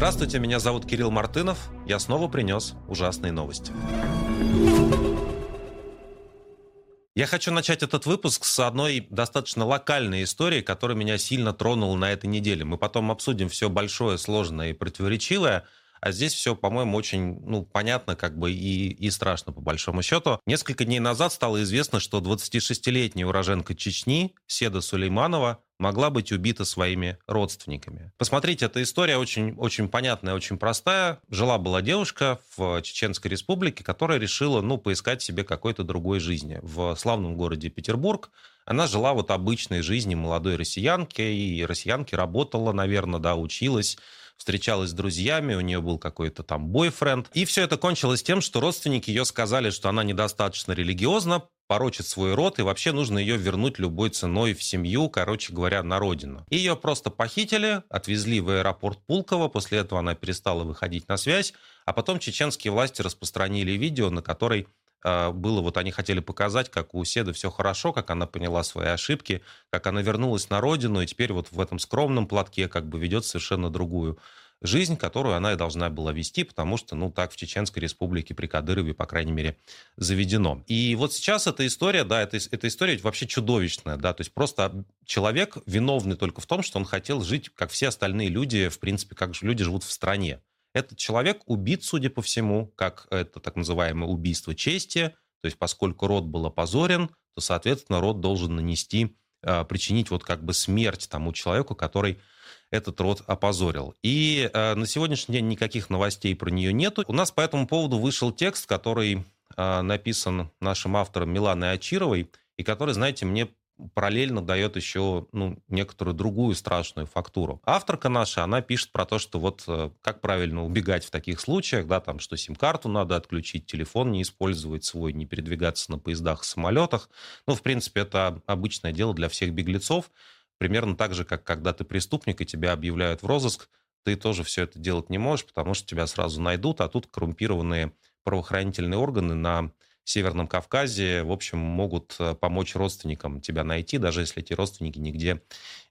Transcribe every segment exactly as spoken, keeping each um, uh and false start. Здравствуйте, меня зовут Кирилл Мартынов. Я снова принес ужасные новости. Я хочу начать этот выпуск с одной достаточно локальной истории, которая меня сильно тронула на этой неделе. Мы потом обсудим все большое, сложное и противоречивое, а здесь все, по-моему, очень ну, понятно как бы и, и страшно по большому счету. Несколько дней назад стало известно, что двадцатишестилетняя уроженка Чечни Седа Сулейманова могла быть убита своими родственниками. Посмотрите, эта история очень, очень понятная, очень простая. Жила-была девушка в Чеченской республике, которая решила, ну, поискать себе какой-то другой жизни. В славном городе Петербург она жила вот обычной жизнью молодой россиянки, и россиянки работала, наверное, да, училась, встречалась с друзьями, у нее был какой-то там бойфренд. И все это кончилось тем, что родственники ее сказали, что она недостаточно религиозна, порочит свой род, и вообще нужно ее вернуть любой ценой в семью, короче говоря, на родину. Ее просто похитили, отвезли в аэропорт Пулково, после этого она перестала выходить на связь, а потом чеченские власти распространили видео, на которой э, было, вот они хотели показать, как у Седы все хорошо, как она поняла свои ошибки, как она вернулась на родину, и теперь вот в этом скромном платке как бы ведет совершенно другую жизнь, которую она и должна была вести, потому что, ну, так в Чеченской республике при Кадырове, по крайней мере, заведено. И вот сейчас эта история, да, эта, эта история вообще чудовищная, да, то есть просто человек виновный только в том, что он хотел жить, как все остальные люди, в принципе, как люди живут в стране. Этот человек убит, судя по всему, как это так называемое убийство чести, то есть поскольку род был опозорен, то, соответственно, род должен нанести, причинить вот как бы смерть тому человеку, который этот род опозорил. И э, на сегодняшний день никаких новостей про нее нету. У нас по этому поводу вышел текст, который э, написан нашим автором Миланой Ачировой, и который, знаете, мне параллельно дает еще ну, некоторую другую страшную фактуру. Авторка наша, она пишет про то, что вот э, как правильно убегать в таких случаях, да, там, что сим-карту надо отключить, телефон не использовать свой, не передвигаться на поездах, самолетах. Ну, в принципе, это обычное дело для всех беглецов. Примерно так же, как когда ты преступник и тебя объявляют в розыск, ты тоже все это делать не можешь, потому что тебя сразу найдут, а тут коррумпированные правоохранительные органы на Северном Кавказе, в общем, могут помочь родственникам тебя найти, даже если эти родственники нигде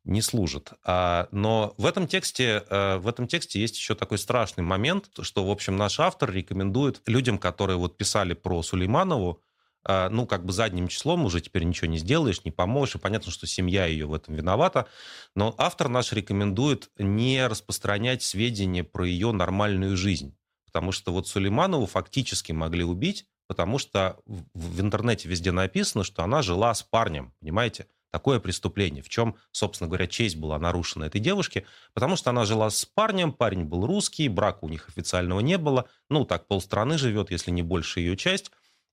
не служат. Но в этом тексте, в этом тексте есть еще такой страшный момент, что, в общем, наш автор рекомендует людям, которые вот писали про Сулейманову, ну, как бы задним числом уже теперь ничего не сделаешь, не поможешь, и понятно, что семья ее в этом виновата, но автор наш рекомендует не распространять сведения про ее нормальную жизнь, потому что вот Сулейманову фактически могли убить, потому что в интернете везде написано, что она жила с парнем, понимаете? Такое преступление, в чем, собственно говоря, честь была нарушена этой девушке, потому что она жила с парнем, парень был русский, брака у них официального не было, ну, так полстраны живет, если не больше ее часть.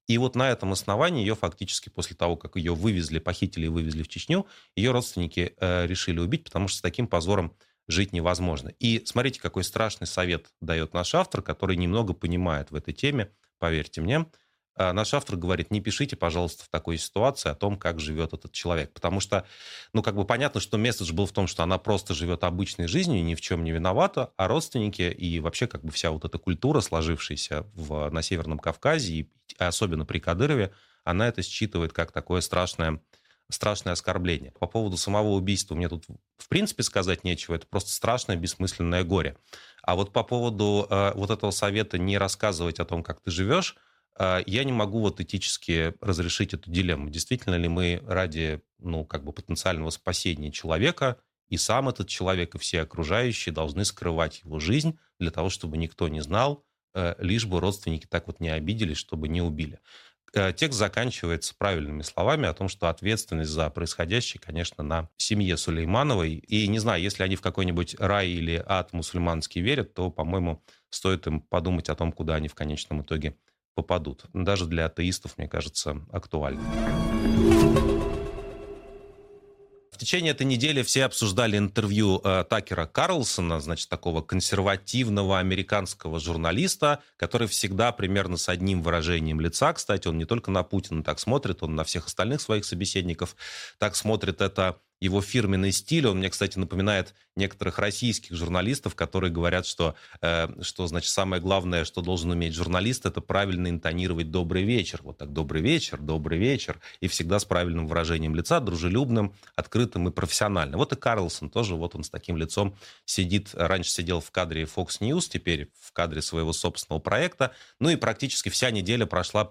И вот на этом основании ее фактически после того, как ее вывезли, похитили и вывезли в Чечню, ее родственники э, решили убить, потому что с таким позором жить невозможно. И смотрите, какой страшный совет дает наш автор, который немного понимает в этой теме, поверьте мне. Э, наш автор говорит, не пишите, пожалуйста, в такой ситуации о том, как живет этот человек. Потому что, ну, как бы понятно, что месседж был в том, что она просто живет обычной жизнью, ни в чем не виновата, а родственники и вообще как бы вся вот эта культура, сложившаяся в, на Северном Кавказе и особенно при Кадырове, она это считывает как такое страшное, страшное оскорбление. По поводу самого убийства мне тут в принципе сказать нечего, это просто страшное бессмысленное горе. А вот по поводу э, вот этого совета не рассказывать о том, как ты живешь, э, я не могу вот этически разрешить эту дилемму. Действительно ли мы ради ну, как бы потенциального спасения человека, и сам этот человек, и все окружающие должны скрывать его жизнь для того, чтобы никто не знал, лишь бы родственники так вот не обиделись, чтобы не убили. Текст заканчивается правильными словами о том, что ответственность за происходящее, конечно, на семье Сулеймановой. И не знаю, если они в какой-нибудь рай или ад мусульманский верят, то, по-моему, стоит им подумать о том, куда они в конечном итоге попадут. Даже для атеистов, мне кажется, актуально. В течение этой недели все обсуждали интервью э, Такера Карлсона, значит, такого консервативного американского журналиста, который всегда примерно с одним выражением лица, кстати, он не только на Путина так смотрит, он на всех остальных своих собеседников так смотрит. Это его фирменный стиль. Он мне, кстати, напоминает некоторых российских журналистов, которые говорят, что, э, что значит, самое главное, что должен уметь журналист, это правильно интонировать «добрый вечер». Вот так «добрый вечер», «добрый вечер». И всегда с правильным выражением лица, дружелюбным, открытым и профессиональным. Вот и Карлсон тоже, вот он с таким лицом сидит. Раньше сидел в кадре Fox News, теперь в кадре своего собственного проекта. Ну и практически вся неделя прошла,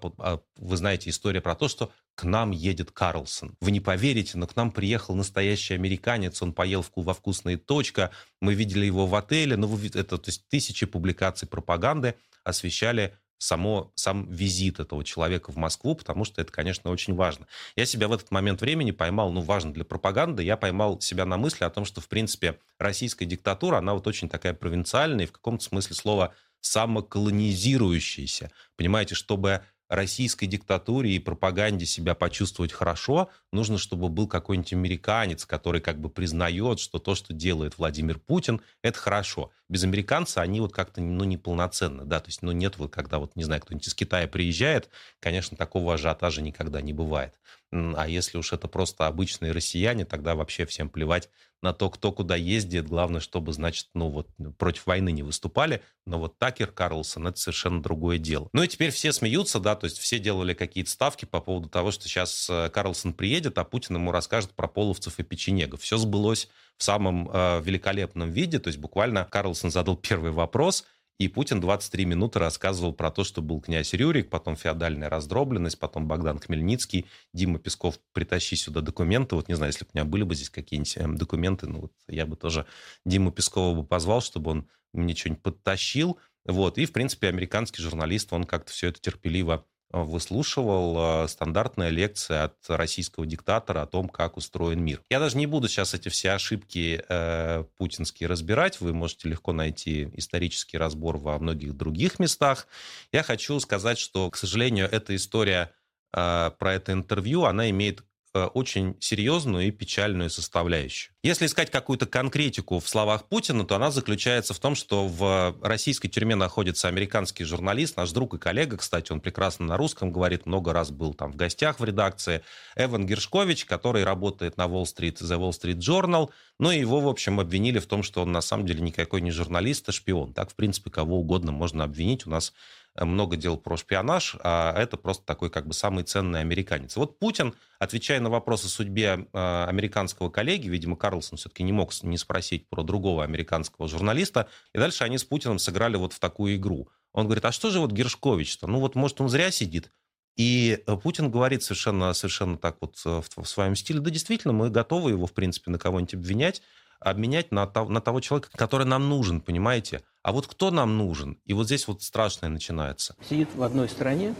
вы знаете, история про то, что к нам едет Карлсон. Вы не поверите, но к нам приехал настоящий американец, он поел во вкусные точка, мы видели его в отеле, ну, это, то есть тысячи публикаций пропаганды освещали само, сам визит этого человека в Москву, потому что это, конечно, очень важно. Я себя в этот момент времени поймал, ну, важно для пропаганды, я поймал себя на мысли о том, что, в принципе, российская диктатура, она вот очень такая провинциальная и в каком-то смысле слова самоколонизирующаяся. Понимаете, чтобы российской диктатуре и пропаганде себя почувствовать хорошо, нужно, чтобы был какой-нибудь американец, который как бы признает, что то, что делает Владимир Путин, это хорошо. Без американца они вот как-то, ну, неполноценны, да, то есть, ну, нет, вот когда, вот, не знаю, кто-нибудь из Китая приезжает, конечно, такого ажиотажа никогда не бывает. А если уж это просто обычные россияне, тогда вообще всем плевать на то, кто куда ездит. Главное, чтобы, значит, ну вот против войны не выступали. Но вот Такер Карлсон — это совершенно другое дело. Ну и теперь все смеются, да, то есть все делали какие-то ставки по поводу того, что сейчас Карлсон приедет, а Путин ему расскажет про половцев и печенегов. Все сбылось в самом э, великолепном виде. То есть буквально Карлсон задал первый вопрос, и Путин двадцать три минуты рассказывал про то, что был князь Рюрик, потом феодальная раздробленность, потом Богдан Хмельницкий, Дима Песков, притащи сюда документы. Вот не знаю, если бы у меня были бы здесь какие-нибудь документы, ну вот я бы тоже Диму Пескова бы позвал, чтобы он мне что-нибудь подтащил. Вот. И, в принципе, американский журналист, он как-то все это терпеливо выслушивал. Стандартная лекция от российского диктатора о том, как устроен мир. Я даже не буду сейчас эти все ошибки э, путинские разбирать. Вы можете легко найти исторический разбор во многих других местах. Я хочу сказать, что, к сожалению, эта история э, про это интервью, она имеет э, очень серьезную и печальную составляющую. Если искать какую-то конкретику в словах Путина, то она заключается в том, что в российской тюрьме находится американский журналист, наш друг и коллега, кстати, он прекрасно на русском говорит, много раз был там в гостях в редакции, Эван Гершкович, который работает на Wall Street, The Wall Street Journal, но его, в общем, обвинили в том, что он на самом деле никакой не журналист, а шпион. Так, в принципе, кого угодно можно обвинить, у нас много дел про шпионаж, а это просто такой как бы самый ценный американец. Вот Путин, отвечая на вопрос о судьбе американского коллеги, видимо, Карл Карлсон все-таки не мог не спросить про другого американского журналиста, и дальше они с Путиным сыграли вот в такую игру. Он говорит, а что же вот Гершкович-то? Ну вот, может, он зря сидит. И Путин говорит совершенно, совершенно так вот в своем стиле, да, действительно, мы готовы его, в принципе, на кого-нибудь обвинять, обменять на того, на того человека, который нам нужен, понимаете? А вот кто нам нужен? И вот здесь вот страшное начинается. Сидит в одной стране,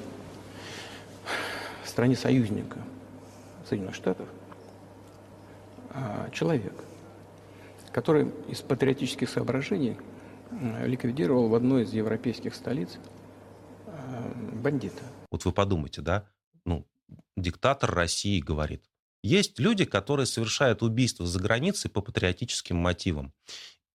в стране союзника Соединенных Штатов, человек, который из патриотических соображений ликвидировал в одной из европейских столиц бандита. Вот вы подумайте, да? Ну, диктатор России говорит. Есть люди, которые совершают убийства за границей по патриотическим мотивам.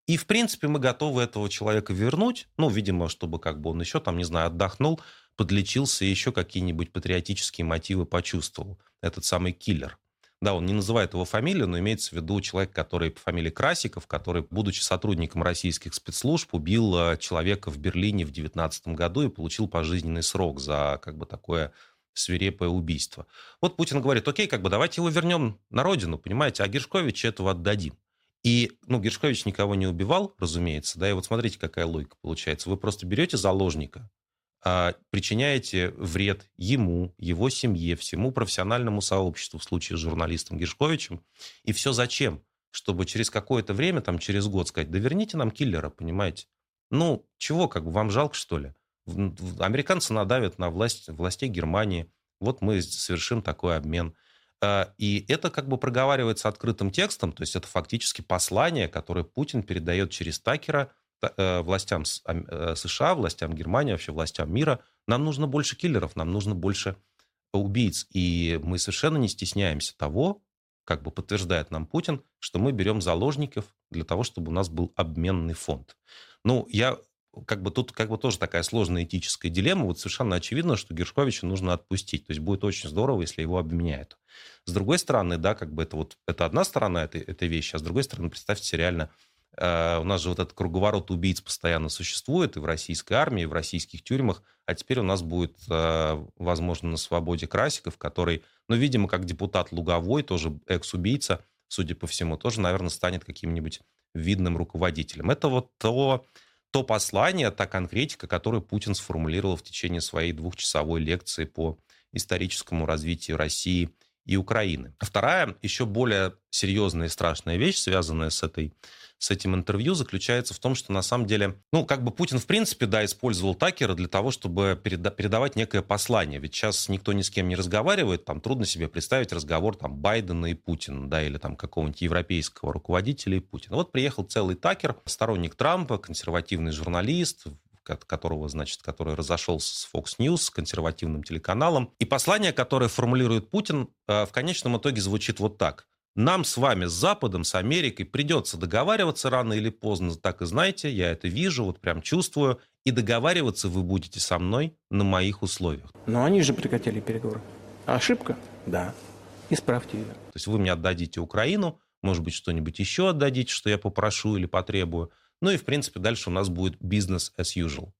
И, в принципе, мы готовы этого человека вернуть, ну, видимо, чтобы как бы он еще там, не знаю, отдохнул, подлечился и еще какие-нибудь патриотические мотивы почувствовал. Этот самый киллер. Да, он не называет его фамилию, но имеется в виду человек, который по фамилии Красиков, который, будучи сотрудником российских спецслужб, убил человека в Берлине в девятнадцатом году и получил пожизненный срок за как бы такое свирепое убийство. Вот Путин говорит, окей, как бы давайте его вернем на родину, понимаете, а Гершковича этого отдадим. И, ну, Гершкович никого не убивал, разумеется, да, и вот смотрите, какая логика получается. Вы просто берете заложника, причиняете вред ему, его семье, всему профессиональному сообществу в случае с журналистом Гершковичем. И все зачем? Чтобы через какое-то время, там, через год сказать, да верните нам киллера, понимаете? Ну, чего, как бы, вам жалко, что ли? Американцы надавят на власть, властей Германии. Вот мы совершим такой обмен. И это как бы проговаривается открытым текстом, то есть это фактически послание, которое Путин передает через Такера властям США, властям Германии, вообще властям мира. Нам нужно больше киллеров, нам нужно больше убийц. И мы совершенно не стесняемся того, как бы подтверждает нам Путин, что мы берем заложников для того, чтобы у нас был обменный фонд. Ну, я как бы тут как бы тоже такая сложная этическая дилемма. Вот совершенно очевидно, что Гершковича нужно отпустить. То есть будет очень здорово, если его обменяют. С другой стороны, да, как бы это вот это одна сторона этой, этой вещи, а с другой стороны, представьте себе реально, э, у нас же вот этот круговорот убийц постоянно существует и в российской армии, и в российских тюрьмах, а теперь у нас будет, э, возможно, на свободе Красиков, который, ну, видимо, как депутат Луговой, тоже экс-убийца, судя по всему, тоже, наверное, станет каким-нибудь видным руководителем. Это вот то... то послание, та конкретика, которую Путин сформулировал в течение своей двухчасовой лекции по историческому развитию России и Украины. Вторая, еще более серьезная и страшная вещь, связанная с, этой, с этим интервью, заключается в том, что на самом деле, ну, как бы Путин, в принципе, да, использовал Такера для того, чтобы переда- передавать некое послание. Ведь сейчас никто ни с кем не разговаривает, там трудно себе представить разговор там Байдена и Путина, да, или там какого-нибудь европейского руководителя и Путина. Вот приехал целый Такер, сторонник Трампа, консервативный журналист, которого, значит, который разошелся с Fox News, с консервативным телеканалом. И послание, которое формулирует Путин, в конечном итоге звучит вот так. Нам с вами, с Западом, с Америкой придется договариваться рано или поздно, так и знаете, я это вижу, вот прям чувствую, и договариваться вы будете со мной на моих условиях. Но они же прекратили переговоры. Ошибка? Да. Исправьте ее. То есть вы мне отдадите Украину, может быть, что-нибудь еще отдадите, что я попрошу или потребую. Ну и, в принципе, дальше у нас будет business as usual.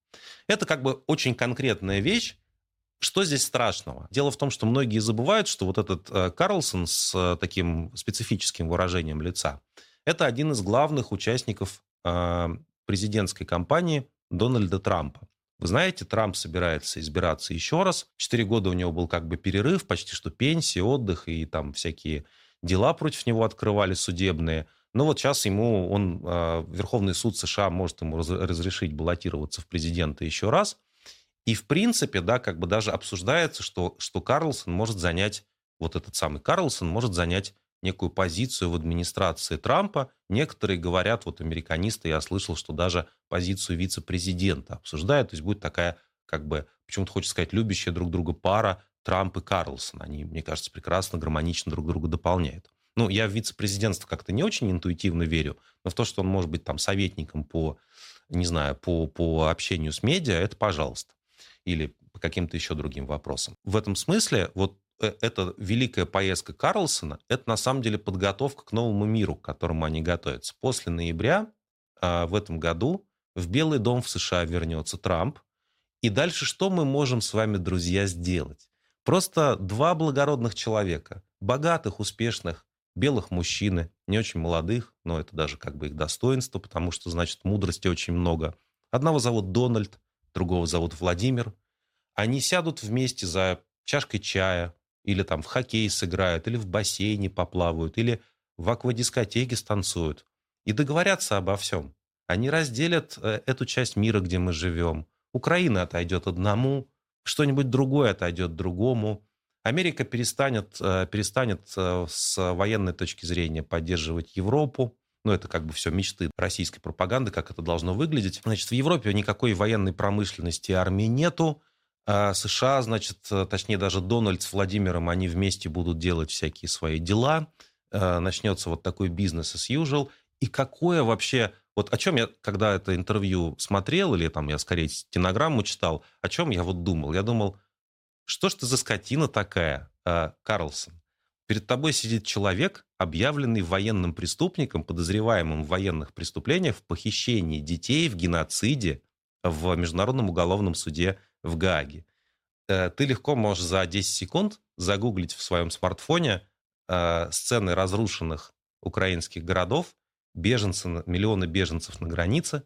Это как бы очень конкретная вещь. Что здесь страшного? Дело в том, что многие забывают, что вот этот Карлсон с таким специфическим выражением лица, это один из главных участников президентской кампании Дональда Трампа. Вы знаете, Трамп собирается избираться еще раз. Четыре года у него был как бы перерыв, почти что пенсия, отдых, и там всякие дела против него открывали судебные. Ну вот сейчас ему, он, Верховный суд США может ему разрешить баллотироваться в президенты еще раз. И в принципе, да, как бы даже обсуждается, что, что Карлсон может занять, вот этот самый Карлсон может занять некую позицию в администрации Трампа. Некоторые говорят, вот американисты, я слышал, что даже позицию вице-президента обсуждают. То есть будет такая, как бы, почему-то хочется сказать, любящая друг друга пара Трамп и Карлсон. Они, мне кажется, прекрасно, гармонично друг друга дополняют. Ну, я в вице-президентство как-то не очень интуитивно верю, но в то, что он может быть там советником по, не знаю, по, по общению с медиа, это пожалуйста. Или по каким-то еще другим вопросам. В этом смысле вот эта великая поездка Карлсона, это на самом деле подготовка к новому миру, к которому они готовятся. После ноября э, в этом году в Белый дом в США вернется Трамп. И дальше что мы можем с вами, друзья, сделать? Просто два благородных человека, богатых, успешных, белых мужчин, не очень молодых, но это даже как бы их достоинство, потому что, значит, мудрости очень много. Одного зовут Дональд, другого зовут Владимир. Они сядут вместе за чашкой чая, или там в хоккей сыграют, или в бассейне поплавают, или в аквадискотеке станцуют. И договорятся обо всем. Они разделят эту часть мира, где мы живем. Украина отойдет одному, что-нибудь другое отойдет другому. Америка перестанет, перестанет с военной точки зрения поддерживать Европу. Ну, это как бы все мечты российской пропаганды, как это должно выглядеть. Значит, в Европе никакой военной промышленности и армии нету. А США, значит, точнее даже Дональд с Владимиром, они вместе будут делать всякие свои дела. А, начнется вот такой бизнес as usual. И какое вообще... Вот о чем я, когда это интервью смотрел, или там я скорее стенограмму читал, о чем я вот думал? Я думал... Что ж ты за скотина такая, Карлсон? Перед тобой сидит человек, объявленный военным преступником, подозреваемым в военных преступлениях, в похищении детей, в геноциде, в Международном уголовном суде в Гааге. Ты легко можешь за десять секунд загуглить в своем смартфоне сцены разрушенных украинских городов, беженцы, миллионы беженцев на границе,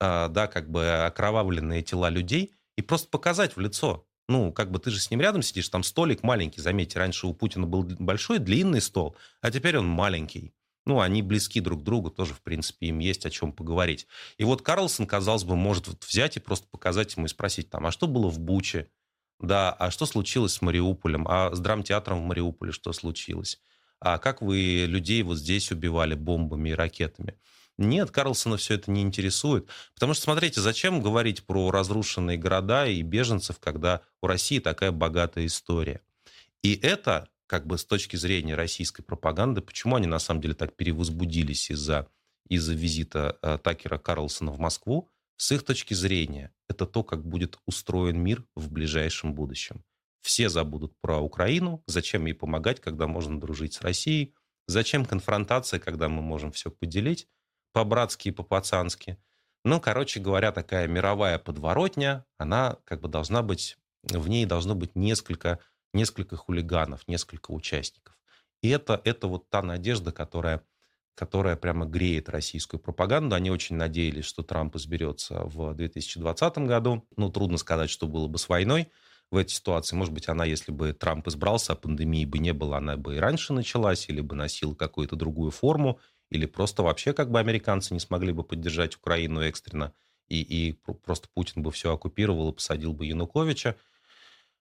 да, как бы окровавленные тела людей, и просто показать в лицо. Ну, как бы ты же с ним рядом сидишь, там столик маленький, заметьте, раньше у Путина был большой длинный стол, а теперь он маленький. Ну, они близки друг к другу, тоже, в принципе, им есть о чем поговорить. И вот Карлсон, казалось бы, может вот взять и просто показать ему и спросить там, а что было в Буче, да, а что случилось с Мариуполем, а с драмтеатром в Мариуполе что случилось, а как вы людей вот здесь убивали бомбами и ракетами. Нет, Карлсона все это не интересует. Потому что, смотрите, зачем говорить про разрушенные города и беженцев, когда у России такая богатая история. И это, как бы с точки зрения российской пропаганды, почему они на самом деле так перевозбудились из-за, из-за визита э, Такера Карлсона в Москву, С их точки зрения, это то, как будет устроен мир в ближайшем будущем. Все забудут про Украину, зачем ей помогать, когда можно дружить с Россией, зачем конфронтация, когда мы можем все поделить по-братски и по-пацански. Ну, короче говоря, такая мировая подворотня, она как бы должна быть, в ней должно быть несколько, несколько хулиганов, несколько участников. И это, это вот та надежда, которая, которая прямо греет российскую пропаганду. Они очень надеялись, что Трамп изберется в две тысячи двадцатом году. Ну, трудно сказать, что было бы с войной в этой ситуации. Может быть, она, если бы Трамп избрался, а пандемии бы не было, она бы и раньше началась, или бы носила какую-то другую форму, или просто вообще как бы американцы не смогли бы поддержать Украину экстренно, и, и просто Путин бы все оккупировал и посадил бы Януковича.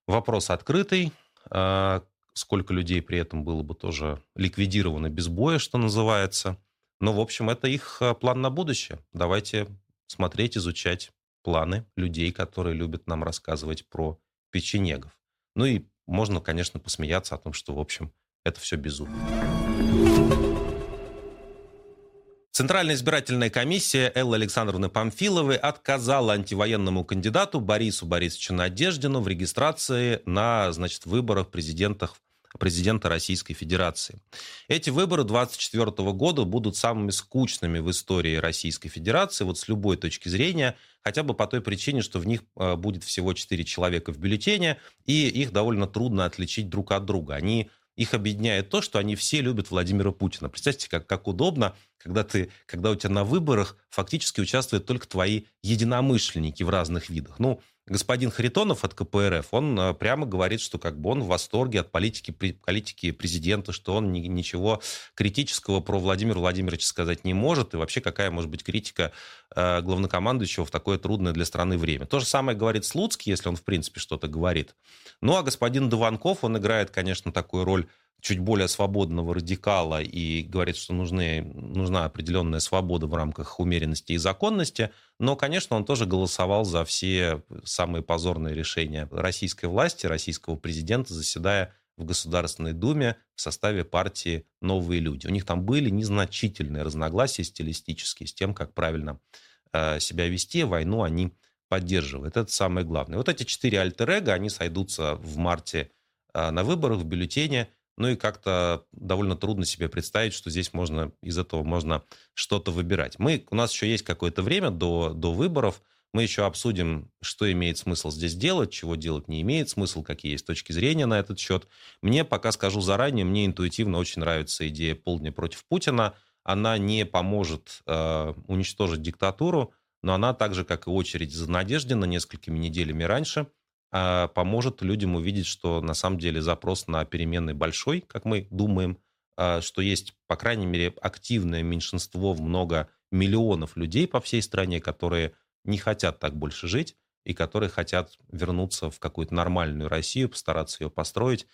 Вопрос открытый. Сколько людей при этом было бы тоже ликвидировано без боя, что называется. Но, в общем, это их план на будущее. Давайте смотреть, изучать планы людей, которые любят нам рассказывать про печенегов. Ну и можно, конечно, посмеяться о том, что, в общем, это все безумие. Центральная избирательная комиссия Эллы Александровны Памфиловой отказала антивоенному кандидату Борису Борисовичу Надеждину в регистрации на, значит, выборах президента, президента Российской Федерации. Эти выборы двадцать четвёртого года будут самыми скучными в истории Российской Федерации, вот с любой точки зрения, хотя бы по той причине, что в них будет всего четыре человека в бюллетене, и их довольно трудно отличить друг от друга. Они... Их объединяет то, что они все любят Владимира Путина. Представьте, как, как удобно, когда, ты, когда у тебя на выборах фактически участвуют только твои единомышленники в разных видах. Ну, господин Харитонов от ка пэ эр эф, он прямо говорит, что как бы он в восторге от политики, политики президента, что он ни, ничего критического про Владимира Владимировича сказать не может, и вообще какая может быть критика э, главнокомандующего в такое трудное для страны время. То же самое говорит Слуцкий, если он в принципе что-то говорит. Ну а господин Дованков, он играет, конечно, такую роль чуть более свободного радикала и говорит, что нужны, нужна определенная свобода в рамках умеренности и законности, но, конечно, он тоже голосовал за все самые позорные решения российской власти, российского президента, заседая в Государственной Думе в составе партии «Новые люди». У них там были незначительные разногласия стилистические с тем, как правильно э, себя вести, войну они поддерживают. Это самое главное. Вот эти четыре альтер-эго, они сойдутся в марте э, на выборах, в бюллетене. Ну и как-то довольно трудно себе представить, что здесь можно, из этого можно что-то выбирать. Мы, у нас еще есть какое-то время до, до выборов. Мы еще обсудим, что имеет смысл здесь делать, чего делать не имеет смысл, какие есть точки зрения на этот счет. Мне, пока скажу заранее, мне интуитивно очень нравится идея полдня против Путина. Она не поможет э, уничтожить диктатуру, но она так же, как и очередь за Надеждина несколькими неделями раньше, поможет людям увидеть, что на самом деле запрос на перемены большой, как мы думаем, что есть, по крайней мере, активное меньшинство в много миллионов людей по всей стране, которые не хотят так больше жить и которые хотят вернуться в какую-то нормальную Россию, постараться ее построить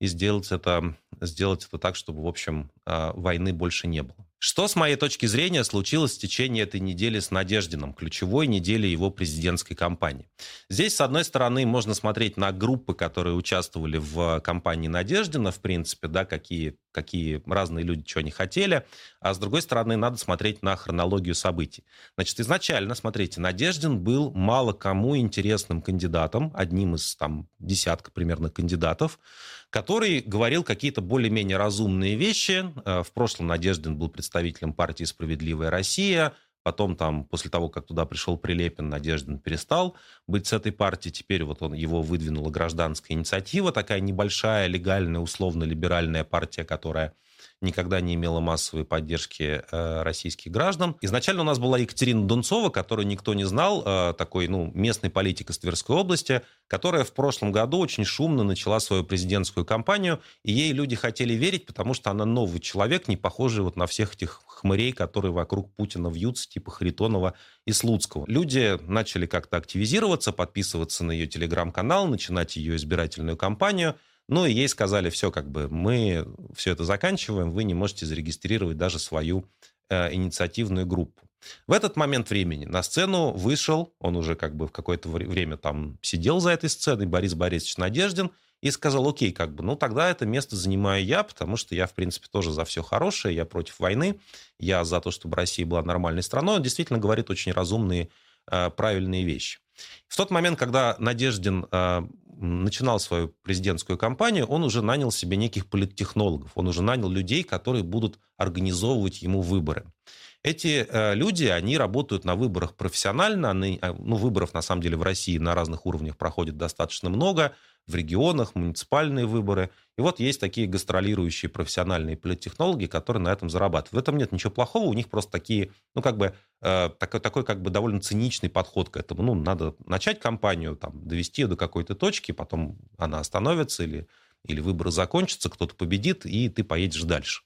и сделать это, сделать это так, чтобы, в общем, войны больше не было. Что, с моей точки зрения, случилось в течение этой недели с Надеждином, ключевой недели его президентской кампании? Здесь, с одной стороны, можно смотреть на группы, которые участвовали в кампании Надеждина, в принципе, да, какие, какие разные люди, чего они хотели, а с другой стороны, надо смотреть на хронологию событий. Значит, изначально, смотрите, Надеждин был мало кому интересным кандидатом, одним из там десятка примерно кандидатов, который говорил какие-то более-менее разумные вещи. В прошлом Надеждин был представителем партии «Справедливая Россия», потом там, после того, как туда пришел Прилепин, Надеждин перестал быть с этой партией, теперь вот он, его выдвинула гражданская инициатива, такая небольшая, легальная, условно-либеральная партия, которая никогда не имела массовой поддержки э, российских граждан. Изначально у нас была Екатерина Дунцова, которую никто не знал, э, такой, ну, местный политик из Тверской области, которая в прошлом году очень шумно начала свою президентскую кампанию, и ей люди хотели верить, потому что она новый человек, не похожий вот на всех этих хмырей, которые вокруг Путина вьются, типа Харитонова и Слуцкого. Люди начали как-то активизироваться, подписываться на ее телеграм-канал, начинать ее избирательную кампанию. Ну и ей сказали, все, как бы, мы все это заканчиваем, вы не можете зарегистрировать даже свою э, инициативную группу. В этот момент времени на сцену вышел, он уже как бы в какое-то время там сидел за этой сценой, Борис Борисович Надеждин, и сказал, окей, как бы, ну тогда это место занимаю я, потому что я, в принципе, тоже за все хорошее, я против войны, я за то, чтобы Россия была нормальной страной. Он действительно говорит очень разумные правильные вещи. В тот момент, когда Надеждин начинал свою президентскую кампанию, он уже нанял себе неких политтехнологов, он уже нанял людей, которые будут организовывать ему выборы. Эти люди, они работают на выборах профессионально, они, ну, выборов, на самом деле, в России на разных уровнях проходит достаточно много, в регионах, муниципальные выборы. И вот есть такие гастролирующие профессиональные политтехнологи, которые на этом зарабатывают. В этом нет ничего плохого, у них просто такие, ну, как бы, э, такой, такой, как бы, довольно циничный подход к этому. Ну, надо начать кампанию, там, довести ее до какой-то точки, потом она остановится или... или выборы закончатся, кто-то победит, и ты поедешь дальше.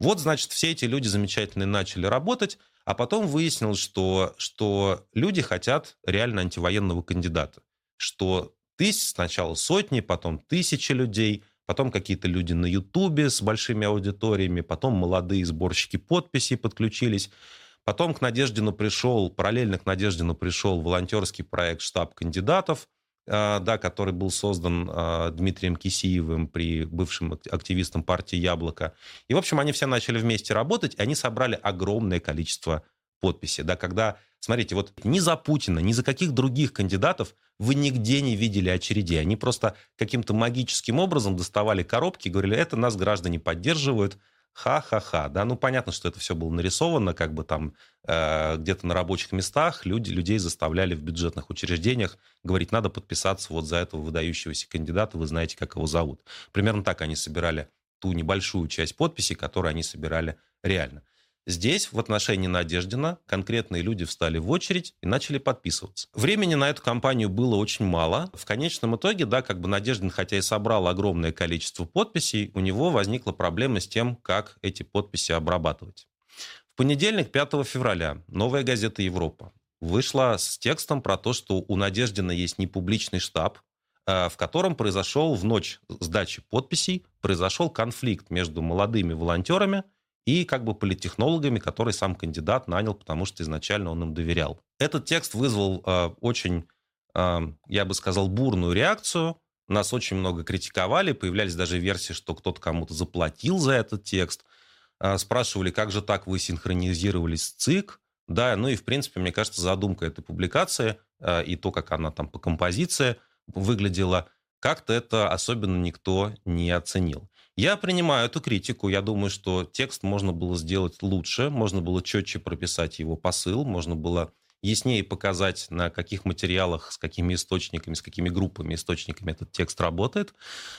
Вот, значит, все эти люди замечательно начали работать, а потом выяснилось, что, что люди хотят реально антивоенного кандидата, что тысяч, сначала сотни, потом тысячи людей, потом какие-то люди на Ютубе с большими аудиториями, потом молодые сборщики подписей подключились, потом к Надеждину пришел, параллельно к Надеждину пришел волонтерский проект «Штаб кандидатов», да, который был создан э, Дмитрием Кисиевым, при бывшим активистом партии «Яблоко». И, в общем, они все начали вместе работать, и они собрали огромное количество подписей. Да, когда, смотрите, вот ни за Путина, ни за каких других кандидатов вы нигде не видели очередей. Они просто каким-то магическим образом доставали коробки и говорили, это нас граждане поддерживают, ха-ха-ха. Да, ну, понятно, что это все было нарисовано, как бы там... где-то на рабочих местах люди, людей заставляли в бюджетных учреждениях говорить, надо подписаться вот за этого выдающегося кандидата, вы знаете, как его зовут. Примерно так они собирали ту небольшую часть подписей, которую они собирали реально. Здесь в отношении Надеждина конкретные люди встали в очередь и начали подписываться. Времени на эту кампанию было очень мало. В конечном итоге, да, как бы Надеждин, хотя и собрал огромное количество подписей, у него возникла проблема с тем, как эти подписи обрабатывать. Понедельник, пятого февраля, «Новая газета Европа» вышла с текстом про то, что у Надеждина есть непубличный штаб, в котором произошел в ночь сдачи подписей, произошел конфликт между молодыми волонтерами и как бы политтехнологами, которые сам кандидат нанял, потому что изначально он им доверял. Этот текст вызвал э, очень, э, я бы сказал, бурную реакцию. Нас очень много критиковали, появлялись даже версии, что кто-то кому-то заплатил за этот текст. Спрашивали, как же так вы синхронизировались с ЦИК. Да, ну и, в принципе, мне кажется, задумка этой публикации и то, как она там по композиции выглядела, как-то это особенно никто не оценил. Я принимаю эту критику. Я думаю, что текст можно было сделать лучше, можно было четче прописать его посыл, можно было яснее показать, на каких материалах, с какими источниками, с какими группами источниками этот текст работает.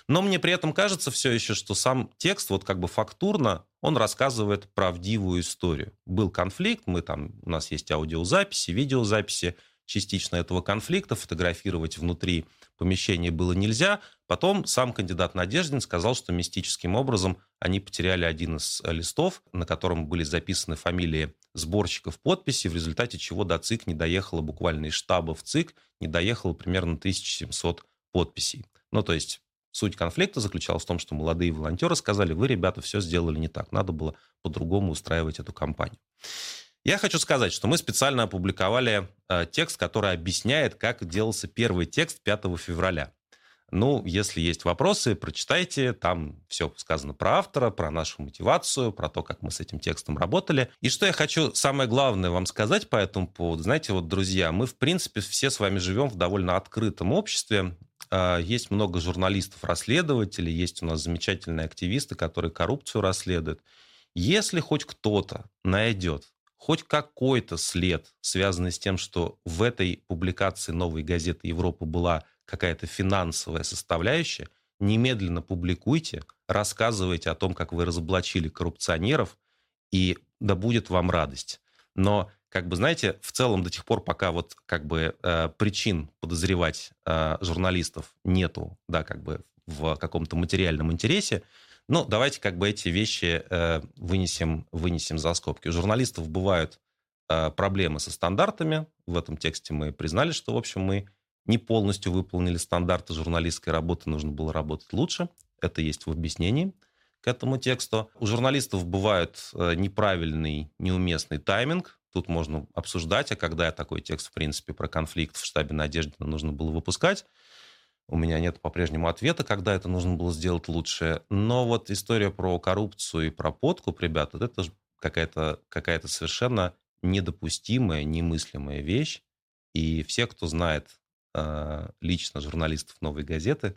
Но мне при этом кажется все еще, что сам текст, вот как бы фактурно, он рассказывает правдивую историю. Был конфликт, мы там, у нас есть аудиозаписи, видеозаписи, частично этого конфликта, фотографировать внутри помещения было нельзя. Потом сам кандидат Надеждин сказал, что мистическим образом они потеряли один из листов, на котором были записаны фамилии сборщиков подписи, в результате чего до ЦИК не доехало, буквально из штаба в ЦИК не доехало примерно тысяча семьсот подписей. Ну, то есть суть конфликта заключалась в том, что молодые волонтеры сказали, вы, ребята, все сделали не так, надо было по-другому устраивать эту кампанию. Я хочу сказать, что мы специально опубликовали э, текст, который объясняет, как делался первый текст пятого февраля. Ну, если есть вопросы, прочитайте. Там все сказано про автора, про нашу мотивацию, про то, как мы с этим текстом работали. И что я хочу самое главное вам сказать по этому поводу. Знаете, вот, друзья, мы, в принципе, все с вами живем в довольно открытом обществе. Э, есть много журналистов-расследователей, есть у нас замечательные активисты, которые коррупцию расследуют. Если хоть кто-то найдет хоть какой-то след, связанный с тем, что в этой публикации «Новой газеты Европы» была какая-то финансовая составляющая, немедленно публикуйте, рассказывайте о том, как вы разоблачили коррупционеров, и да будет вам радость. Но, как бы, знаете, в целом до тех пор, пока вот, как бы, э, причин подозревать э, журналистов нету, да, как бы в каком-то материальном интересе, ну, давайте как бы эти вещи э, вынесем, вынесем за скобки. У журналистов бывают э, проблемы со стандартами. В этом тексте мы признали, что, в общем, мы не полностью выполнили стандарты журналистской работы, нужно было работать лучше. Это есть в объяснении к этому тексту. У журналистов бывает э, неправильный, неуместный тайминг. Тут можно обсуждать, а когда такой текст, в принципе, про конфликт в штабе Надеждина нужно было выпускать. У меня нет по-прежнему ответа, когда это нужно было сделать лучше. Но вот история про коррупцию и про подкуп, ребят, вот это же какая-то, какая-то совершенно недопустимая, немыслимая вещь. И все, кто знает э, лично журналистов «Новой газеты»,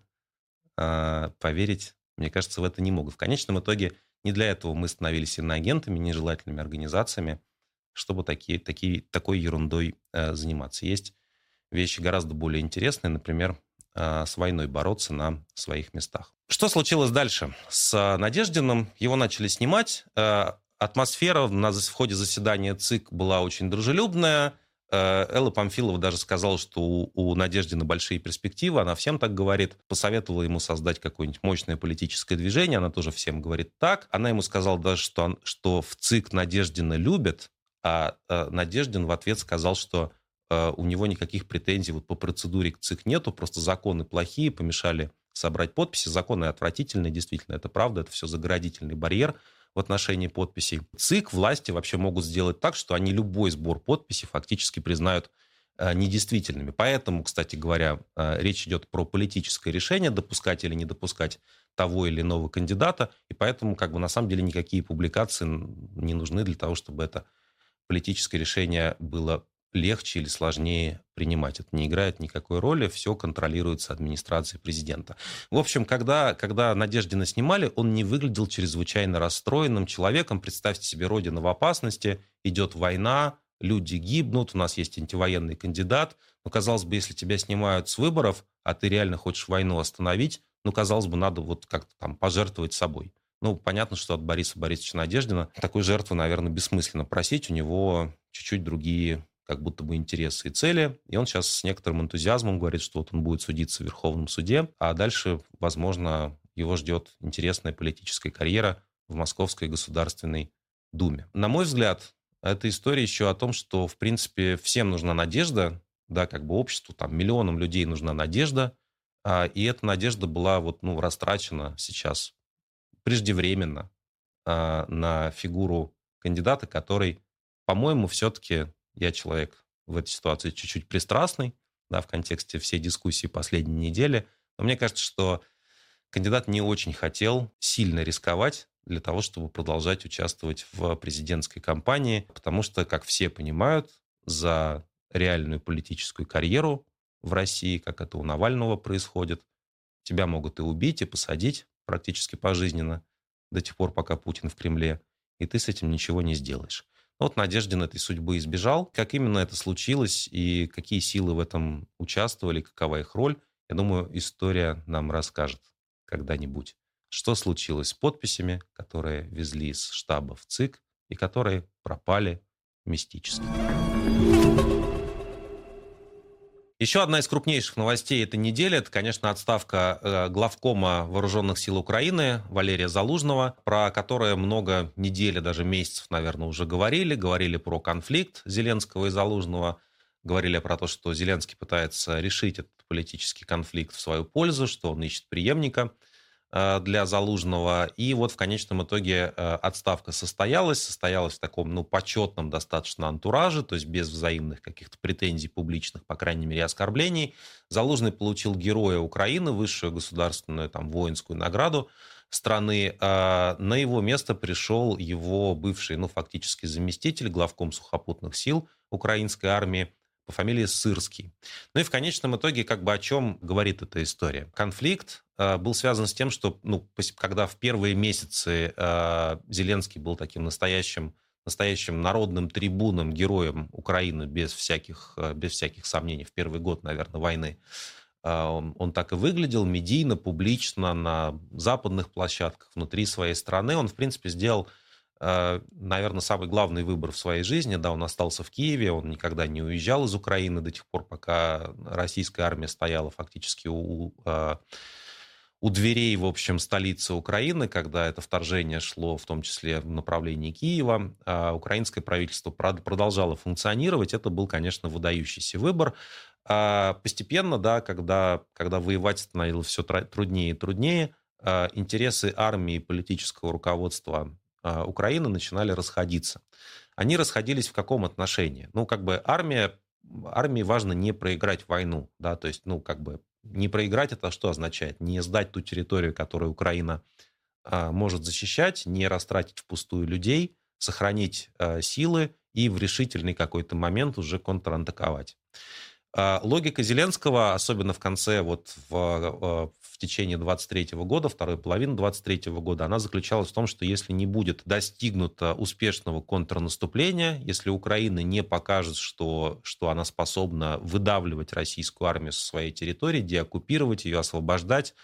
э, поверить, мне кажется, в это не могут. В конечном итоге не для этого мы становились иноагентами, нежелательными организациями, чтобы такие, такие, такой ерундой э, заниматься. Есть вещи гораздо более интересные, например, э, с войной бороться на своих местах. Что случилось дальше с Надеждиным? Его начали снимать. Э, атмосфера в, нас, в ходе заседания ЦИК была очень дружелюбная. Э, Элла Памфилова даже сказала, что у, у Надеждина большие перспективы. Она всем так говорит. Посоветовала ему создать какое-нибудь мощное политическое движение. Она тоже всем говорит так. Она ему сказала даже, что, он, что в ЦИК Надеждина любят. А Надеждин в ответ сказал, что у него никаких претензий вот по процедуре к ЦИК нету, просто законы плохие, помешали собрать подписи. Законы отвратительные, действительно, это правда, это все заградительный барьер в отношении подписей. ЦИК, власти вообще могут сделать так, что они любой сбор подписей фактически признают недействительными. Поэтому, кстати говоря, речь идет про политическое решение, допускать или не допускать того или иного кандидата, и поэтому как бы на самом деле никакие публикации не нужны для того, чтобы это политическое решение было легче или сложнее принимать. Это не играет никакой роли, все контролируется администрацией президента. В общем, когда, когда Надеждина снимали, он не выглядел чрезвычайно расстроенным человеком. Представьте себе, родина в опасности, идет война, люди гибнут, у нас есть антивоенный кандидат. Ну, казалось бы, если тебя снимают с выборов, а ты реально хочешь войну остановить, ну, казалось бы, надо вот как-то там пожертвовать собой. Ну, понятно, что от Бориса Борисовича Надеждина такой жертвы, наверное, бессмысленно просить. У него чуть-чуть другие как будто бы интересы и цели. И он сейчас с некоторым энтузиазмом говорит, что вот он будет судиться в Верховном суде, а дальше, возможно, его ждет интересная политическая карьера в Московской Государственной Думе. На мой взгляд, эта история еще о том, что, в принципе, всем нужна надежда, да, как бы обществу, там, миллионам людей нужна надежда, и эта надежда была вот, ну, растрачена сейчас преждевременно э, на фигуру кандидата, который, по-моему, все-таки, я человек в этой ситуации чуть-чуть пристрастный, да, в контексте всей дискуссии последней недели, но мне кажется, что кандидат не очень хотел сильно рисковать для того, чтобы продолжать участвовать в президентской кампании, потому что, как все понимают, за реальную политическую карьеру в России, как это у Навального происходит, тебя могут и убить, и посадить, практически пожизненно, до тех пор, пока Путин в Кремле, и ты с этим ничего не сделаешь. Но вот Надеждин этой судьбы избежал. Как именно это случилось и какие силы в этом участвовали, какова их роль, я думаю, история нам расскажет когда-нибудь. Что случилось с подписями, которые везли из штаба в ЦИК и которые пропали мистически. Еще одна из крупнейших новостей этой недели, это, конечно, отставка главкома Вооруженных сил Украины Валерия Залужного, про которое много недель, даже месяцев, наверное, уже говорили. Говорили про конфликт Зеленского и Залужного, говорили про то, что Зеленский пытается решить этот политический конфликт в свою пользу, что он ищет преемника для Залужного. И вот в конечном итоге отставка состоялась, состоялась в таком, ну, почетном достаточно антураже, то есть без взаимных каких-то претензий публичных, по крайней мере, оскорблений. Залужный получил Героя Украины, высшую государственную, там, воинскую награду страны. На его место пришел его бывший, ну, фактически заместитель, главком сухопутных сил украинской армии по фамилии Сырский. Ну и в конечном итоге, как бы, о чем говорит эта история. Конфликт э, был связан с тем, что, ну, когда в первые месяцы э, Зеленский был таким настоящим, настоящим народным трибуном, героем Украины, без всяких, э, без всяких сомнений, в первый год, наверное, войны, э, он, он так и выглядел, медийно, публично, на западных площадках, внутри своей страны. Он, в принципе, сделал, наверное, самый главный выбор в своей жизни. Да, он остался в Киеве, он никогда не уезжал из Украины до тех пор, пока российская армия стояла фактически у, у дверей, в общем, столицы Украины, когда это вторжение шло в том числе в направлении Киева. Украинское правительство продолжало функционировать. Это был, конечно, выдающийся выбор. Постепенно, да, когда, когда воевать становилось все труднее и труднее, интересы армии и политического руководства Украины начинали расходиться. Они расходились в каком отношении? Ну, как бы армия, армии важно не проиграть войну, да, то есть, ну, как бы не проиграть, это что означает? Не сдать ту территорию, которую Украина а, может защищать, не растратить впустую людей, сохранить а, силы и в решительный какой-то момент уже контратаковать. Логика Зеленского, особенно в конце, вот в, в течение двадцать третьего года, второй половины двадцать третьего года, она заключалась в том, что если не будет достигнуто успешного контрнаступления, если Украина не покажет, что, что она способна выдавливать российскую армию со своей территории, деоккупировать ее, освобождать,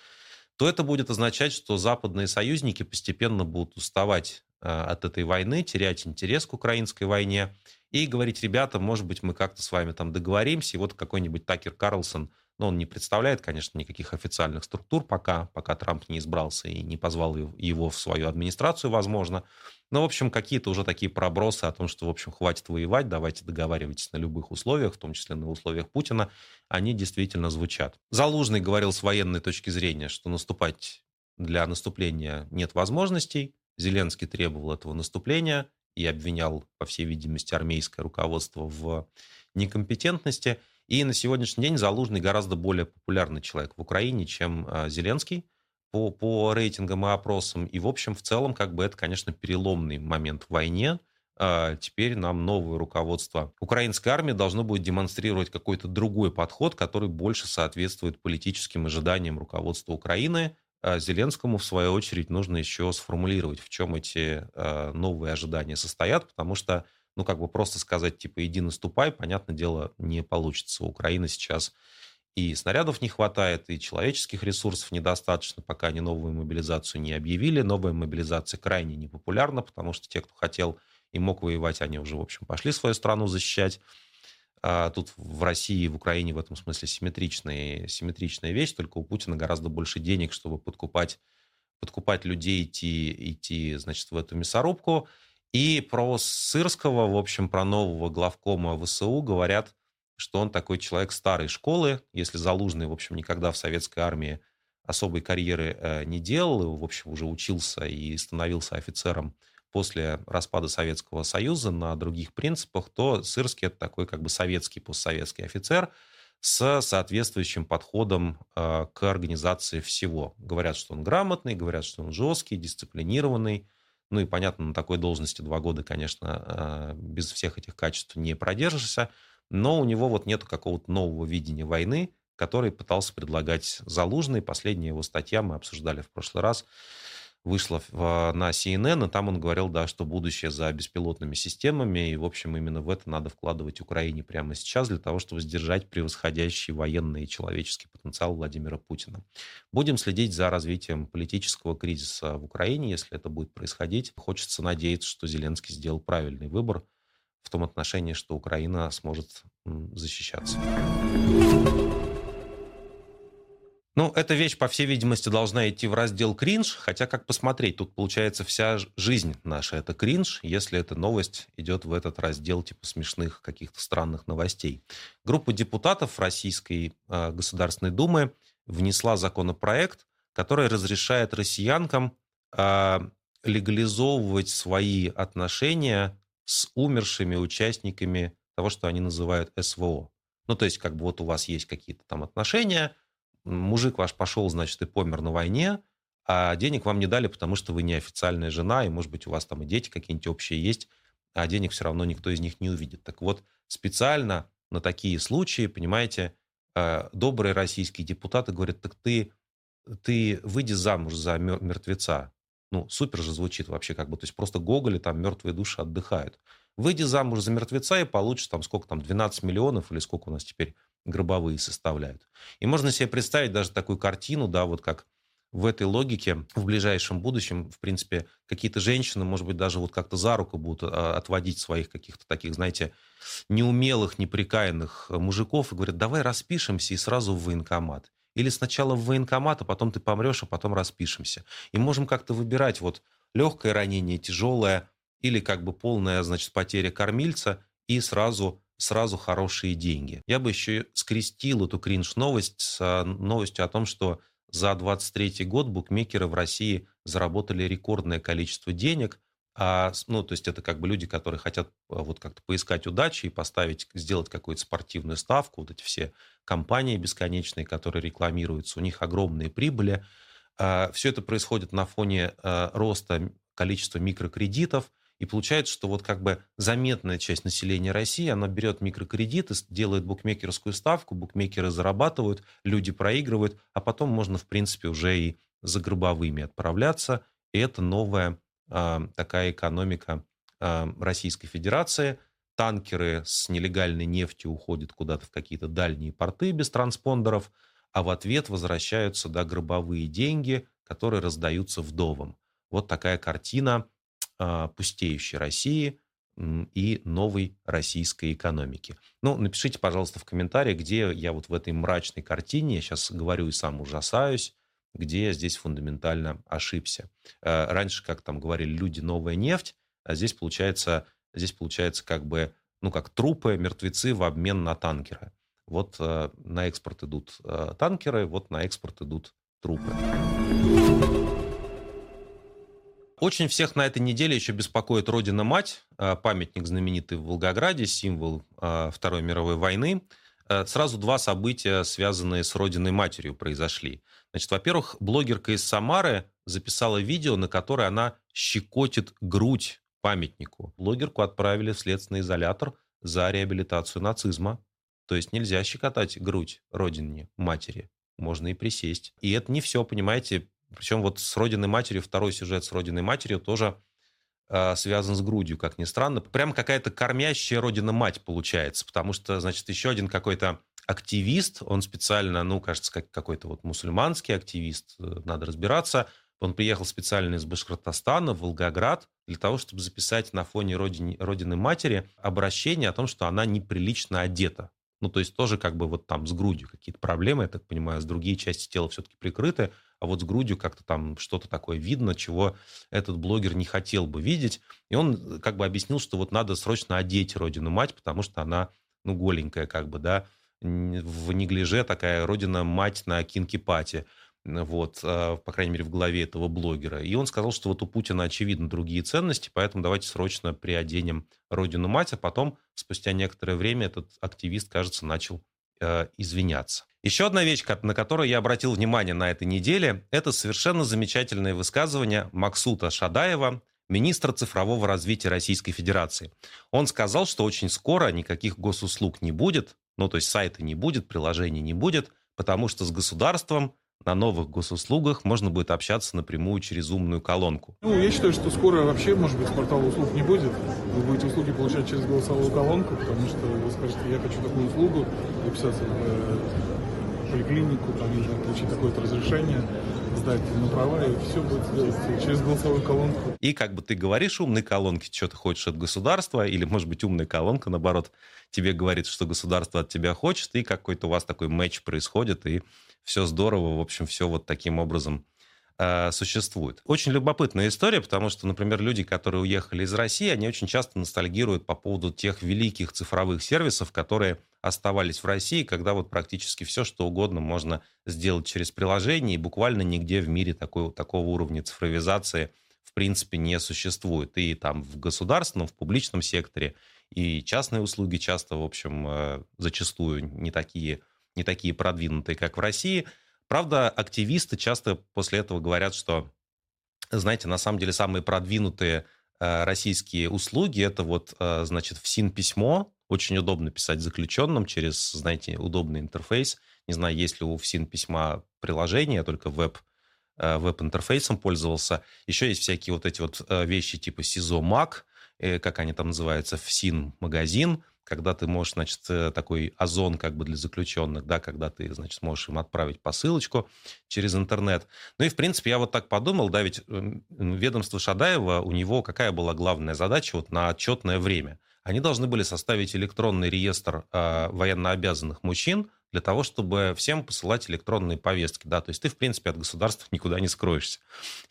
то это будет означать, что западные союзники постепенно будут уставать от этой войны, терять интерес к украинской войне и говорить: ребята, может быть, мы как-то с вами там договоримся. И вот какой-нибудь Такер Карлсон, ну, он не представляет, конечно, никаких официальных структур пока, пока Трамп не избрался и не позвал его в свою администрацию, возможно. Но, в общем, какие-то уже такие пробросы о том, что, в общем, хватит воевать, давайте договаривайтесь на любых условиях, в том числе на условиях Путина, они действительно звучат. Залужный говорил с военной точки зрения, что наступать для наступления нет возможностей. Зеленский требовал этого наступления и обвинял, по всей видимости, армейское руководство в некомпетентности. И на сегодняшний день Залужный гораздо более популярный человек в Украине, чем Зеленский по, по рейтингам и опросам. И, в общем, в целом, как бы это, конечно, переломный момент в войне. Теперь нам новое руководство украинской армии должно будет демонстрировать какой-то другой подход, который больше соответствует политическим ожиданиям руководства Украины. Зеленскому, в свою очередь, нужно еще сформулировать, в чем эти э, новые ожидания состоят, потому что, ну, как бы просто сказать, типа, иди наступай, понятное дело, не получится. У Украины сейчас и снарядов не хватает, и человеческих ресурсов недостаточно, пока они новую мобилизацию не объявили. Новая мобилизация крайне непопулярна, потому что те, кто хотел и мог воевать, они уже, в общем, пошли свою страну защищать. Тут в России и в Украине в этом смысле симметричная, симметричная вещь, только у Путина гораздо больше денег, чтобы подкупать, подкупать людей, идти, идти, значит, в эту мясорубку. И про Сырского, в общем, про нового главкома ВСУ говорят, что он такой человек старой школы. Если Залужный, в общем, никогда в советской армии особой карьеры не делал, в общем, уже учился и становился офицером после распада Советского Союза на других принципах, то Сырский – это такой как бы советский, постсоветский офицер с соответствующим подходом э, к организации всего. Говорят, что он грамотный, говорят, что он жесткий, дисциплинированный. Ну и, понятно, на такой должности два года, конечно, э, без всех этих качеств не продержишься. Но у него вот нету какого-то нового видения войны, который пытался предлагать Залужный. Последняя его статья мы обсуждали в прошлый раз, вышла на Си Эн Эн, и там он говорил, да, что будущее за беспилотными системами, и, в общем, именно в это надо вкладывать Украине прямо сейчас для того, чтобы сдержать превосходящий военный и человеческий потенциал Владимира Путина. Будем следить за развитием политического кризиса в Украине, если это будет происходить. Хочется надеяться, что Зеленский сделал правильный выбор в том отношении, что Украина сможет защищаться. Ну, эта вещь, по всей видимости, должна идти в раздел «кринж», хотя, как посмотреть, тут, получается, вся жизнь наша — это кринж, если эта новость идет в этот раздел типа смешных каких-то странных новостей. Группа депутатов Российской э, Государственной Думы внесла законопроект, который разрешает россиянкам э, легализовывать свои отношения с умершими участниками того, что они называют Эс Вэ О. Ну, то есть, как бы вот у вас есть какие-то там отношения, мужик ваш пошел, значит, и помер на войне, а денег вам не дали, потому что вы неофициальная жена, и, может быть, у вас там и дети какие-нибудь общие есть, а денег все равно никто из них не увидит. Так вот, специально на такие случаи, понимаете, добрые российские депутаты говорят: так ты, ты выйди замуж за мертвеца. Ну, супер же звучит вообще как бы, то есть просто Гоголь, там мертвые души отдыхают. Выйди замуж за мертвеца и получишь там сколько там, двенадцать миллионов или сколько у нас теперь гробовые составляют. И можно себе представить даже такую картину, да, вот как в этой логике в ближайшем будущем, в принципе, какие-то женщины, может быть, даже вот как-то за руку будут отводить своих каких-то таких, знаете, неумелых, неприкаянных мужиков и говорят: давай распишемся и сразу в военкомат. Или сначала в военкомат, а потом ты помрешь, а потом распишемся. И можем как-то выбирать вот легкое ранение, тяжелое, или как бы полная, значит, потеря кормильца, и сразу, сразу хорошие деньги. Я бы еще скрестил эту кринж-новость с новостью о том, что за двадцать третий год букмекеры в России заработали рекордное количество денег. А, ну, то есть это как бы люди, которые хотят вот как-то поискать удачи и поставить, сделать какую-то спортивную ставку. Вот эти все компании бесконечные, которые рекламируются, у них огромные прибыли. А, все это происходит на фоне а, роста количества микрокредитов. И получается, что вот как бы заметная часть населения России, она берет микрокредиты, делает букмекерскую ставку, букмекеры зарабатывают, люди проигрывают, а потом можно, в принципе, уже и за гробовыми отправляться. И это новая э, такая экономика э, Российской Федерации. Танкеры с нелегальной нефтью уходят куда-то в какие-то дальние порты без транспондеров, а в ответ возвращаются, да, гробовые деньги, которые раздаются вдовам. Вот такая картина э, пустеющей России э, и новой российской экономики. Ну, напишите, пожалуйста, в комментариях, где я вот в этой мрачной картине, я сейчас говорю и сам ужасаюсь, где я здесь фундаментально ошибся. Э, раньше, как там говорили, люди, новая нефть, а здесь получается... Здесь получается как бы, ну, как трупы, мертвецы в обмен на танкеры. Вот э, на экспорт идут э, танкеры, вот на экспорт идут трупы. Очень всех на этой неделе еще беспокоит Родина-Мать, э, памятник знаменитый в Волгограде, символ э, Второй мировой войны. Э, сразу два события, связанные с Родиной-Матерью, произошли. Значит, во-первых, блогерка из Самары записала видео, на которое она щекотит грудь памятнику. Блогерку отправили в следственный изолятор за реабилитацию нацизма. То есть нельзя щекотать грудь Родине Матери. Можно и присесть. И это не все, понимаете. Причем вот с Родиной Матерью, второй сюжет с Родиной Матерью тоже э, связан с грудью, как ни странно. Прям какая-то кормящая Родина-Мать получается. Потому что, значит, еще один какой-то активист, он специально, ну, кажется, как какой-то вот мусульманский активист, надо разбираться, он приехал специально из Башкортостана в Волгоград для того, чтобы записать на фоне родини, Родины Матери обращение о том, что она неприлично одета. Ну, то есть тоже как бы вот там с грудью какие-то проблемы, я так понимаю, с другие части тела все-таки прикрыты, а вот с грудью как-то там что-то такое видно, чего этот блогер не хотел бы видеть. И он как бы объяснил, что вот надо срочно одеть Родину-Мать, потому что она, ну, голенькая как бы, да, в неглиже такая Родина-Мать на кинки-пати. Вот, по крайней мере, в голове этого блогера. И он сказал, что вот у Путина, очевидно, другие ценности, поэтому давайте срочно приоденем Родину-Мать, а потом, спустя некоторое время, этот активист, кажется, начал э, извиняться. Еще одна вещь, на которую я обратил внимание на этой неделе, это совершенно замечательное высказывание Максута Шадаева, министра цифрового развития Российской Федерации. Он сказал, что очень скоро никаких госуслуг не будет, ну, то есть сайта не будет, приложений не будет, потому что с государством на новых госуслугах можно будет общаться напрямую через умную колонку. Ну, я считаю, что скоро вообще, может быть, портала услуг не будет. Вы будете услуги получать через голосовую колонку, потому что вы скажете, я хочу такую услугу, записаться в поликлинику, там нужно получить какое-то разрешение, сдать на права, и все будет делать через голосовую колонку. И как бы ты говоришь умной колонке, что ты хочешь от государства, или, может быть, умная колонка, наоборот, тебе говорит, что государство от тебя хочет, и какой-то у вас такой матч происходит, и все здорово, в общем, все вот таким образом э, существует. Очень любопытная история, потому что, например, люди, которые уехали из России, они очень часто ностальгируют по поводу тех великих цифровых сервисов, которые оставались в России, когда вот практически все, что угодно можно сделать через приложение, и буквально нигде в мире такой, такого уровня цифровизации в принципе не существует. И там в государственном, в публичном секторе, и частные услуги часто, в общем, э, зачастую не такие... не такие продвинутые, как в России. Правда, активисты часто после этого говорят, что, знаете, на самом деле самые продвинутые э, российские услуги, это вот, э, значит, в СИН-письмо, очень удобно писать заключенным через, знаете, удобный интерфейс. Не знаю, есть ли у СИН-письма приложение, я только веб, э, веб-интерфейсом пользовался. Еще есть всякие вот эти вот вещи типа СИЗО-МАК, э, как они там называются, в СИН-магазин, когда ты можешь, значит, такой озон как бы для заключенных, да, когда ты, значит, можешь им отправить посылочку через интернет. Ну и, в принципе, я вот так подумал, да, ведь ведомство Шадаева, у него какая была главная задача вот на отчетное время? Они должны были составить электронный реестр э, военнообязанных мужчин для того, чтобы всем посылать электронные повестки, да, то есть ты, в принципе, от государства никуда не скроешься.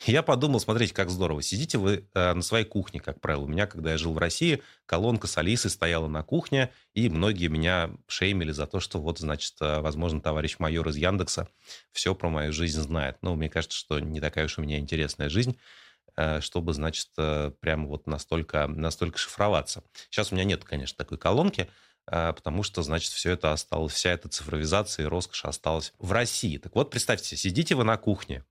Я подумал, смотрите, как здорово, сидите вы э, на своей кухне, как правило. У меня, когда я жил в России, колонка с Алисой стояла на кухне, и многие меня шеймили за то, что вот, значит, э, возможно, товарищ майор из Яндекса все про мою жизнь знает. Но ну, мне кажется, что не такая уж у меня интересная жизнь, э, чтобы, значит, э, прямо вот настолько, настолько шифроваться. Сейчас у меня нет, конечно, такой колонки, потому что, значит, все это осталось, вся эта цифровизация и роскошь осталась в России. Так вот, представьте, сидите вы на кухне,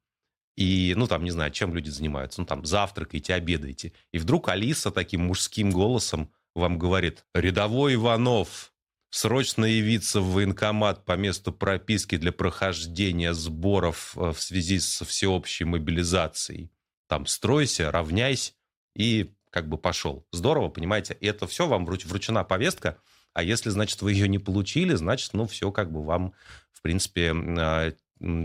И, ну, там, не знаю, чем люди занимаются. Ну, там, завтракайте, обедаете. И вдруг Алиса таким мужским голосом вам говорит: рядовой Иванов, срочно явиться в военкомат по месту прописки для прохождения сборов в связи со всеобщей мобилизацией. Там, стройся, равняйся, и как бы пошел. Здорово, понимаете? Это все, вам вручена повестка, а если, значит, вы ее не получили, значит, ну, все как бы вам, в принципе...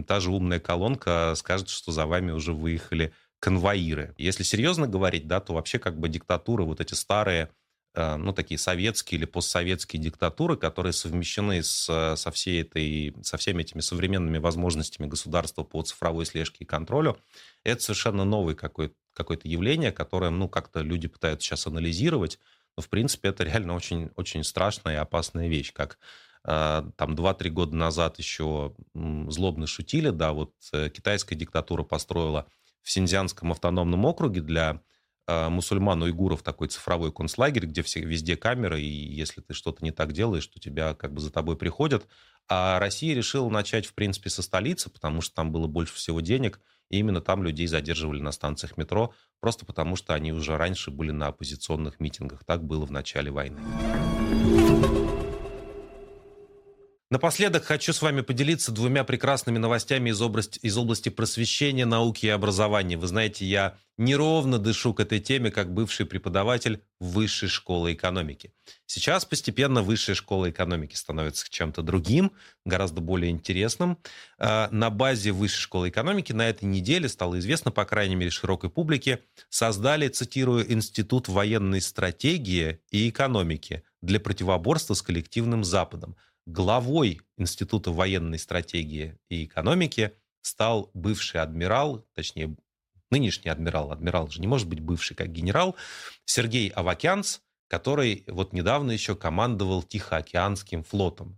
Та же умная колонка скажет, что за вами уже выехали конвоиры. Если серьезно говорить, да, то вообще как бы диктатуры, вот эти старые, ну, такие советские или постсоветские диктатуры, которые совмещены с, со, всей этой, со всеми этими современными возможностями государства по цифровой слежке и контролю, это совершенно новое какое-то, какое-то явление, которое, ну, как-то люди пытаются сейчас анализировать. Но, в принципе, это реально очень, очень страшная и опасная вещь, как... Там два-три года назад еще злобно шутили, да, вот китайская диктатура построила в Синьцзянском автономном округе для мусульман уйгуров такой цифровой концлагерь, где все, везде камеры, и если ты что-то не так делаешь, то тебя как бы за тобой приходят. А Россия решила начать, в принципе, со столицы, потому что там было больше всего денег, и именно там людей задерживали на станциях метро, просто потому что они уже раньше были на оппозиционных митингах. Так было в начале войны. Напоследок хочу с вами поделиться двумя прекрасными новостями из области, из области просвещения, науки и образования. Вы знаете, я неровно дышу к этой теме, как бывший преподаватель Высшей школы экономики. Сейчас постепенно Высшая школа экономики становится чем-то другим, гораздо более интересным. На базе Высшей школы экономики на этой неделе стало известно, по крайней мере, широкой публике, создали, цитирую, Институт военной стратегии и экономики для противоборства с коллективным Западом. Главой Института военной стратегии и экономики стал бывший адмирал, точнее, нынешний адмирал, адмирал же не может быть бывший, как генерал, Сергей Авакянц, который вот недавно еще командовал Тихоокеанским флотом.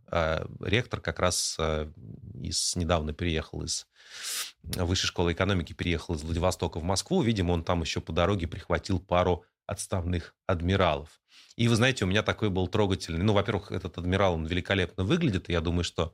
Ректор как раз из, недавно переехал из Высшей школы экономики, переехал из Владивостока в Москву. Видимо, он там еще по дороге прихватил пару отставных адмиралов. И вы знаете, у меня такой был трогательный... Ну, во-первых, этот адмирал, он великолепно выглядит, и я думаю, что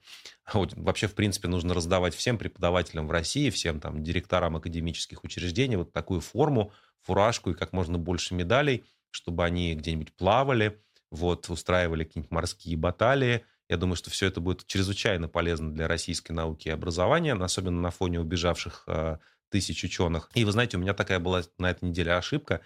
вообще, в принципе, нужно раздавать всем преподавателям в России, всем там директорам академических учреждений вот такую форму, фуражку и как можно больше медалей, чтобы они где-нибудь плавали, вот, устраивали какие-нибудь морские баталии. Я думаю, что все это будет чрезвычайно полезно для российской науки и образования, особенно на фоне убежавших э, тысяч ученых. И вы знаете, у меня такая была на этой неделе ошибка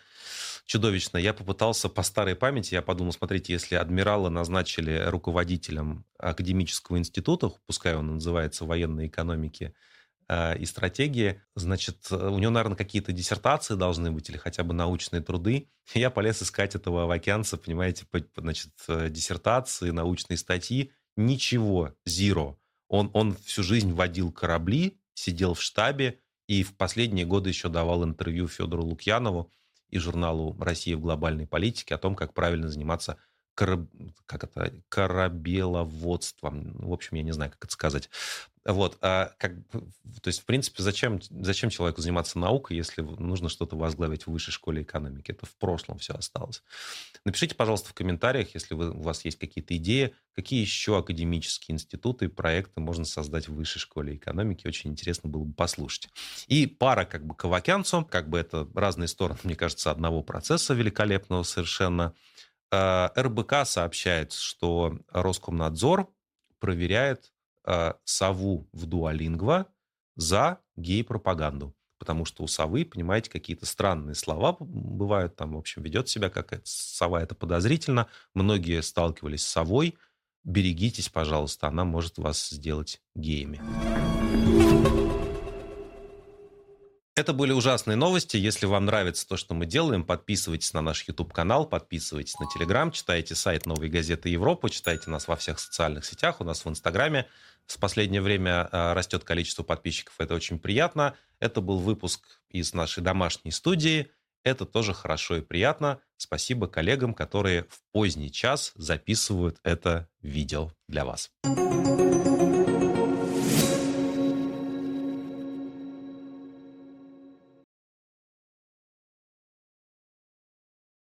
чудовищная. Я попытался по старой памяти, я подумал, смотрите, если адмирала назначили руководителем академического института, пускай он называется военной экономики э, и стратегии, значит, у него, наверное, какие-то диссертации должны быть или хотя бы научные труды. Я полез искать этого Авакянца, понимаете, по, значит, диссертации, научные статьи. Ничего, зиро. Он, он всю жизнь водил корабли, сидел в штабе, и в последние годы еще давал интервью Федору Лукьянову и журналу «Россия в глобальной политике» о том, как правильно заниматься кораб... как это? корабеловодством. В общем, я не знаю, как это сказать. Вот. А как... То есть, в принципе, зачем, зачем человеку заниматься наукой, если нужно что-то возглавить в Высшей школе экономики? Это в прошлом все осталось. Напишите, пожалуйста, в комментариях, если вы, у вас есть какие-то идеи, какие еще академические институты и проекты можно создать в Высшей школе экономики. Очень интересно было бы послушать. И пара как бы к Авакянцу, как бы это разные стороны, мне кажется, одного процесса великолепного совершенно. эр бэ ка сообщает, что Роскомнадзор проверяет сову в Дуолингво за гей-пропаганду. Потому что у совы, понимаете, какие-то странные слова бывают. Там, в общем, ведет себя как сова, это подозрительно. Многие сталкивались с совой. Берегитесь, пожалуйста, она может вас сделать геями. Это были ужасные новости. Если вам нравится то, что мы делаем, подписывайтесь на наш YouTube-канал, подписывайтесь на Telegram, читайте сайт «Новой газеты Европы», читайте нас во всех социальных сетях, у нас в Инстаграме. В последнее время растет количество подписчиков, это очень приятно. Это был выпуск из нашей домашней студии. Это тоже хорошо и приятно. Спасибо коллегам, которые в поздний час записывают это видео для вас.